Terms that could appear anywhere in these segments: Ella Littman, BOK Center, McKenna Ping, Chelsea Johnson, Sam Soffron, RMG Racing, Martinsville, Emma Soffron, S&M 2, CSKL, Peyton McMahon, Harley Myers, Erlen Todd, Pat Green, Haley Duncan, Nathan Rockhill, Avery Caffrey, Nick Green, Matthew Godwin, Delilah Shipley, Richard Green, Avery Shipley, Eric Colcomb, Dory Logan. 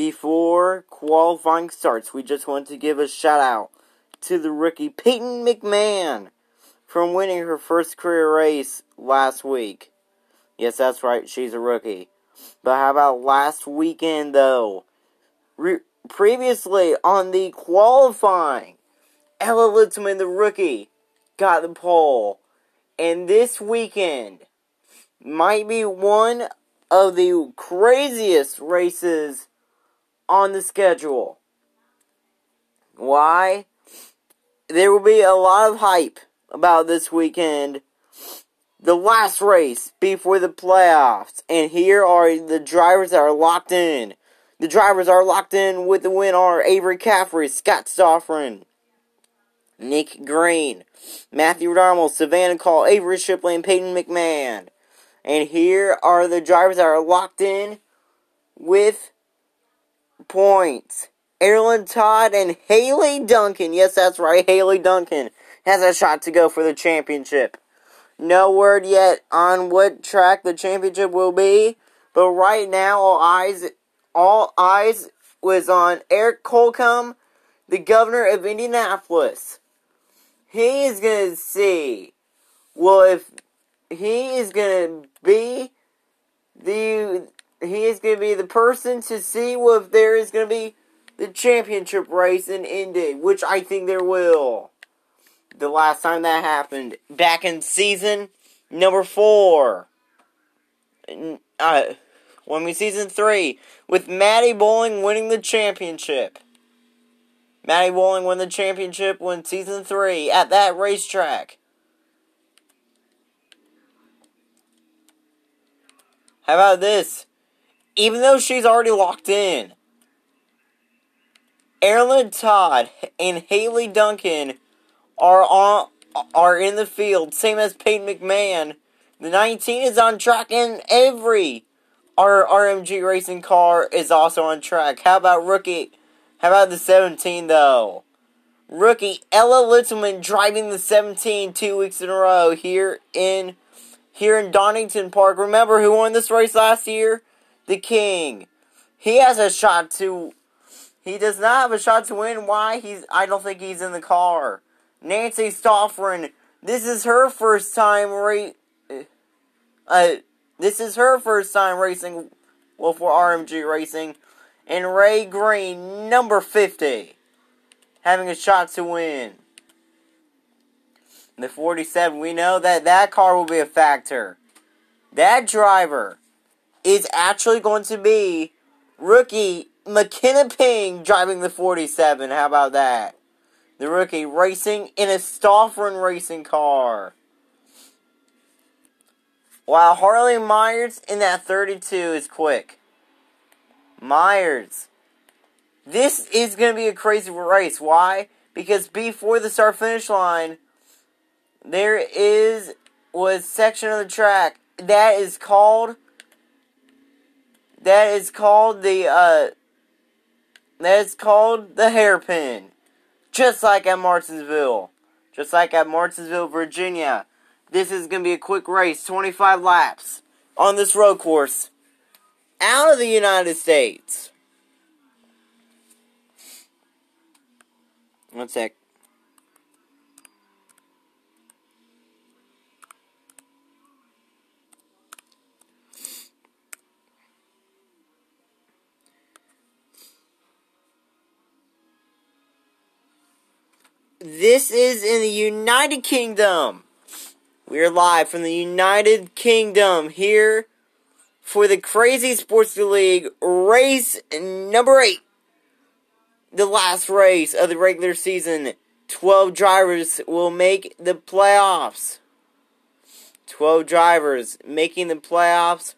Before qualifying starts, we just want to give a shout-out to the rookie Peyton McMahon from winning her first career race last week. Yes, that's right, she's a rookie. But how about last weekend, though? Previously, on the qualifying, Ella Littman, the rookie, got the pole. And this weekend might be one of the craziest races on the schedule. Why? There will be a lot of hype about this weekend. The last race before the playoffs. And here are the drivers that are locked in. The drivers are locked in with the win are Avery Caffrey, Scott Sofron, Nick Green, Matthew Rommel, Savannah Call, Avery Shipley, and Peyton McMahon. And here are the drivers that are locked in with points. Erlen Todd and Haley Duncan. Yes, that's right. Haley Duncan has a shot to go for the championship. No word yet on what track the championship will be. But right now, all eyes was on Eric Colcomb, the governor of Indianapolis. He is going to see, well, if he is going to be the person to see if there is going to be the championship race in Indy, which I think there will. The last time that happened, back in season number 4. Season 3, with Maddie Bowling winning the championship. Maddie Bowling won the championship in Season 3 at that racetrack. How about this? Even though she's already locked in, Erlen Todd and Haley Duncan are in the field, same as Peyton McMahon. The 19 is on track, and every RMG Racing car is also on track. How about the 17, though? Rookie Ella Littman driving the 17 2 weeks in a row here in Donington Park. Remember who won this race last year? The King. He has a shot to... He does not have a shot to win. Why? I don't think he's in the car. Nancy Stoffran. This is her first time racing, well, for RMG Racing. And Ray Green, number 50, having a shot to win. The 47, we know that car will be a factor. That driver is actually going to be rookie McKenna Ping driving the 47. How about that? The rookie racing in a Stoffran Racing car. While Harley Myers in that 32 is quick. Myers. This is going to be a crazy race. Why? Because before the start-finish line, there was section of the track that is called the hairpin. Just like at Martinsville, Virginia. This is going to be a quick race. 25 laps on this road course. Out of the United States. One sec. This is in the United Kingdom. We are live from the United Kingdom here for the Crazy Sports League race number 8. The last race of the regular season. 12 drivers will make the playoffs. 12 drivers making the playoffs.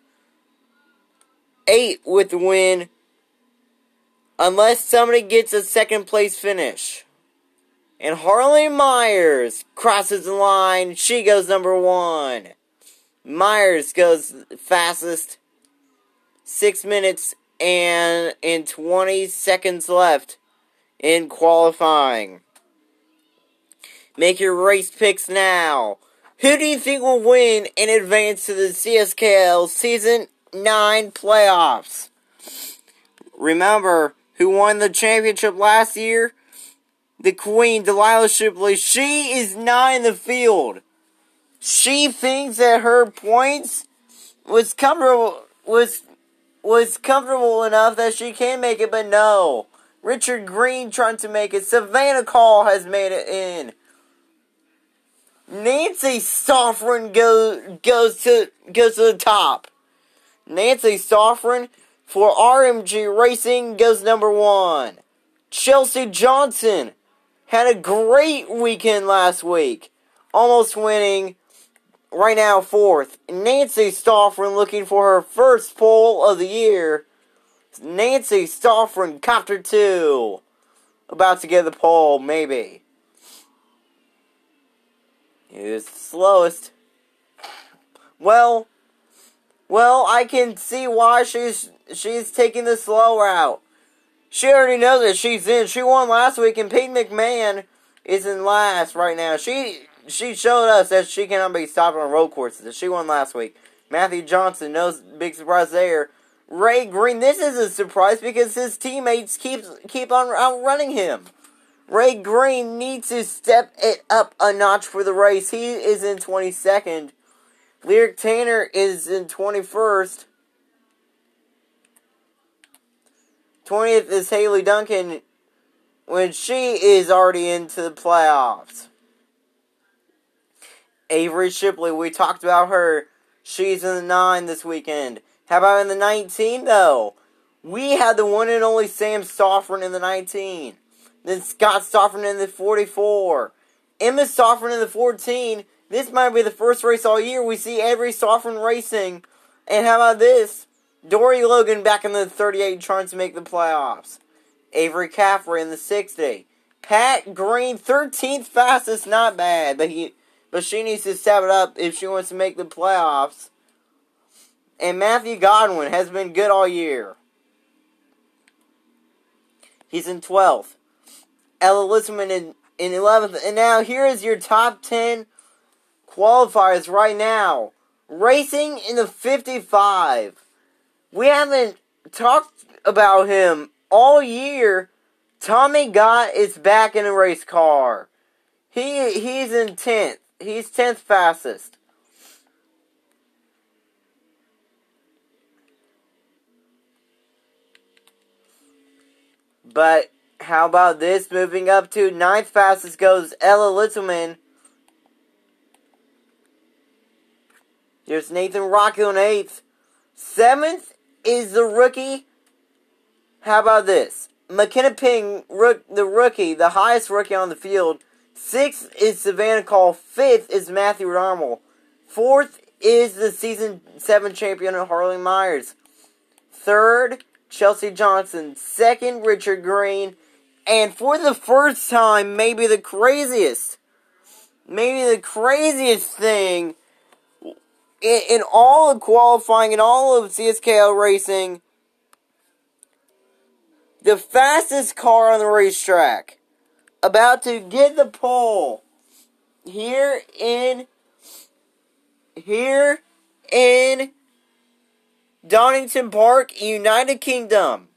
8 with the win. Unless somebody gets a second place finish. And Harley Myers crosses the line. She goes number 1. Myers goes fastest. 6 minutes and 20 seconds left in qualifying. Make your race picks now. Who do you think will win and advance to the CSKL Season 9 playoffs? Remember, who won the championship last year? The Queen, Delilah Shipley. She is not in the field. She thinks that her points was comfortable enough that she can make it, but no. Richard Green trying to make it. Savannah Call has made it in. Nancy Stoffran goes to the top. Nancy Stoffran for RMG Racing goes number 1. Chelsea Johnson had a great weekend last week, almost winning, right now 4th. Nancy Stoffran looking for her first pole of the year. Nancy Stoffran copped her 2. About to get the pole, maybe. It is the slowest. Well, I can see why she's taking the slow route. She already knows that she's in. She won last week, and Peyton McMahon is in last right now. She showed us that she cannot be stopped on road courses. She won last week. Matthew Johnson, no big surprise there. Ray Green, this is a surprise because his teammates keep on outrunning him. Ray Green needs to step it up a notch for the race. He is in 22nd. Lyric Tanner is in 21st. 20th is Haley Duncan, when she is already into the playoffs. Avery Shipley, we talked about her. She's in the 9 this weekend. How about in the 19, though? We had the one and only Sam Soffron in the 19. Then Scott Sofron in the 44. Emma Soffron in the 14. This might be the first race all year we see Avery Soffron racing. And how about this? Dory Logan back in the 38 trying to make the playoffs. Avery Caffrey in the 60. Pat Green, 13th fastest, not bad, but she needs to step it up if she wants to make the playoffs. And Matthew Godwin has been good all year. He's in 12th. Ella Littman in 11th. And now here is your top 10 qualifiers right now. Racing in the 55. We haven't talked about him all year. Tommy Gott is back in a race car. He's in 10th. He's 10th fastest. But how about this? Moving up to 9th fastest goes Ella Littman. There's Nathan Rockhill in 8th. 7th is the rookie. How about this? McKenna Ping, the rookie, the highest rookie on the field. 6th is Savannah Call. 5th is Matthew Rommel. 4th is the season 7 champion Harley Myers. 3rd, Chelsea Johnson. 2nd, Richard Green. And for the first time, maybe the craziest thing in all of qualifying, in all of CSKL racing, the fastest car on the racetrack, about to get the pole here in Donington Park, United Kingdom.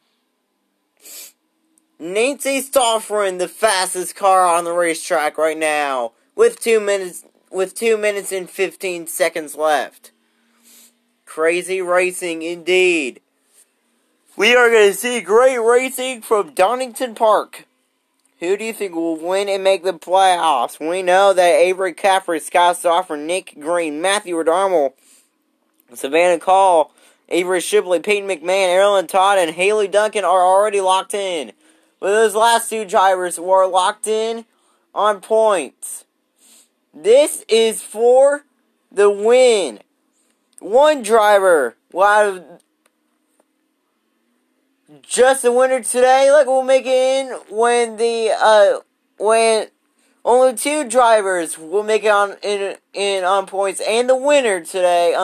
Nancy Stoffran, the fastest car on the racetrack right now, with 2 minutes and 15 seconds left. Crazy racing indeed. We are going to see great racing from Donington Park. Who do you think will win and make the playoffs? We know that Avery Caffrey, Scott Sofron, Nick Green, Matthew Rodon, Savannah Call, Avery Shipley, Peyton McMahon, Erlen Todd, and Haley Duncan are already locked in. But those last 2 drivers were locked in on points. This is for the win. One driver will have just the winner today. Look, we'll make it in when only 2 drivers will make it on points, and the winner today,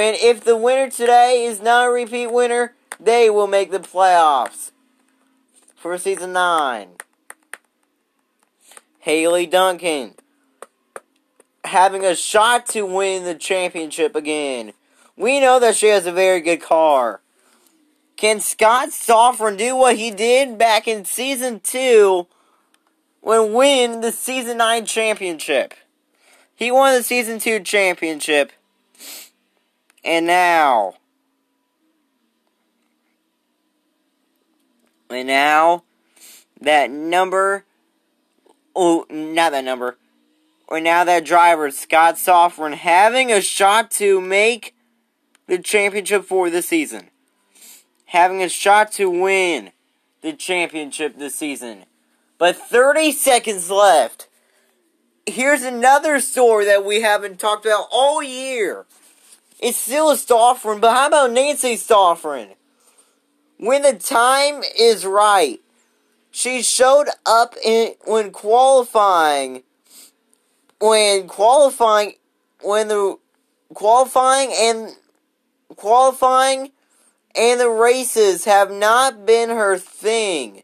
if the winner today is not a repeat winner, they will make the playoffs for season 9. Haley Duncan, having a shot to win the championship again. We know that she has a very good car. Can Scott Sofron do what he did back in Season 2 when win the Season 9 championship? He won the Season 2 championship. And now... and now, that number... oh, not that number. Or now that driver, Scott Sofron, having a shot to make the championship for the season. Having a shot to win the championship this season. But 30 seconds left. Here's another story that we haven't talked about all year. It's still a Stoffran, but how about Nancy Stoffran? When the time is right, she showed up when qualifying and the races have not been her thing.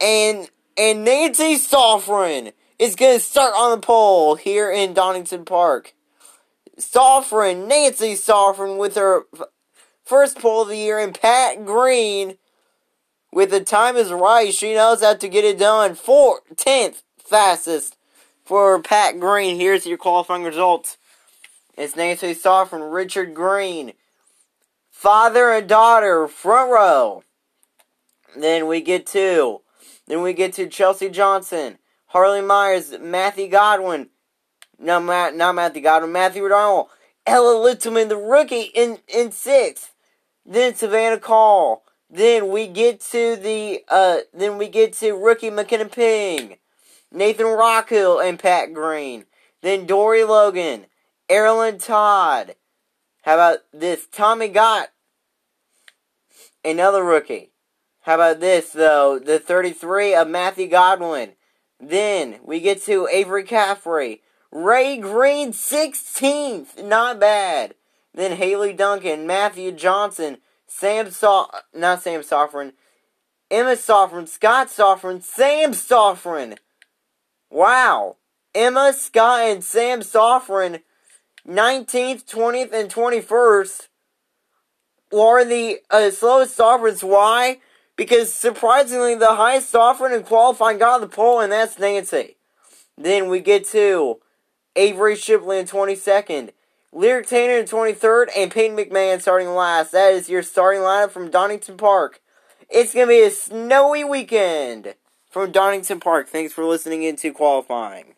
And Nancy Stoffran is going to start on the pole here in Donington Park. Nancy Stoffran with her first pole of the year. And Pat Green, with the time is right, she knows how to get it done. 10th fastest for Pat Green. Here's your qualifying results. It's Nancy Stoffran, Richard Green. Father and daughter, front row. Then we get to Chelsea Johnson, Harley Myers, Matthew Rodon, Ella Littman, the rookie, in sixth. Then Savannah Call. Then we get to rookie McKenna Ping, Nathan Rockhill, and Pat Green. Then Dory Logan, Erlen Todd. How about this? Tommy Gott, another rookie. How about this, though? The 33 of Matthew Godwin. Then we get to Avery Caffrey. Ray Green, 16th. Not bad. Then Haley Duncan, Matthew Johnson, Emma Soffron, Scott Sofron, Sam Soffron. Wow. Emma, Scott, and Sam Soffron, 19th, 20th, and 21st are the slowest Soffrans. Why? Because, surprisingly, the highest Soffran in qualifying got on the pole, and that's Nancy. Then we get to Avery Shipley in 22nd, Lyric Tanner in 23rd, and Peyton McMahon starting last. That is your starting lineup from Donington Park. It's going to be a snowy weekend from Donington Park. Thanks for listening into qualifying.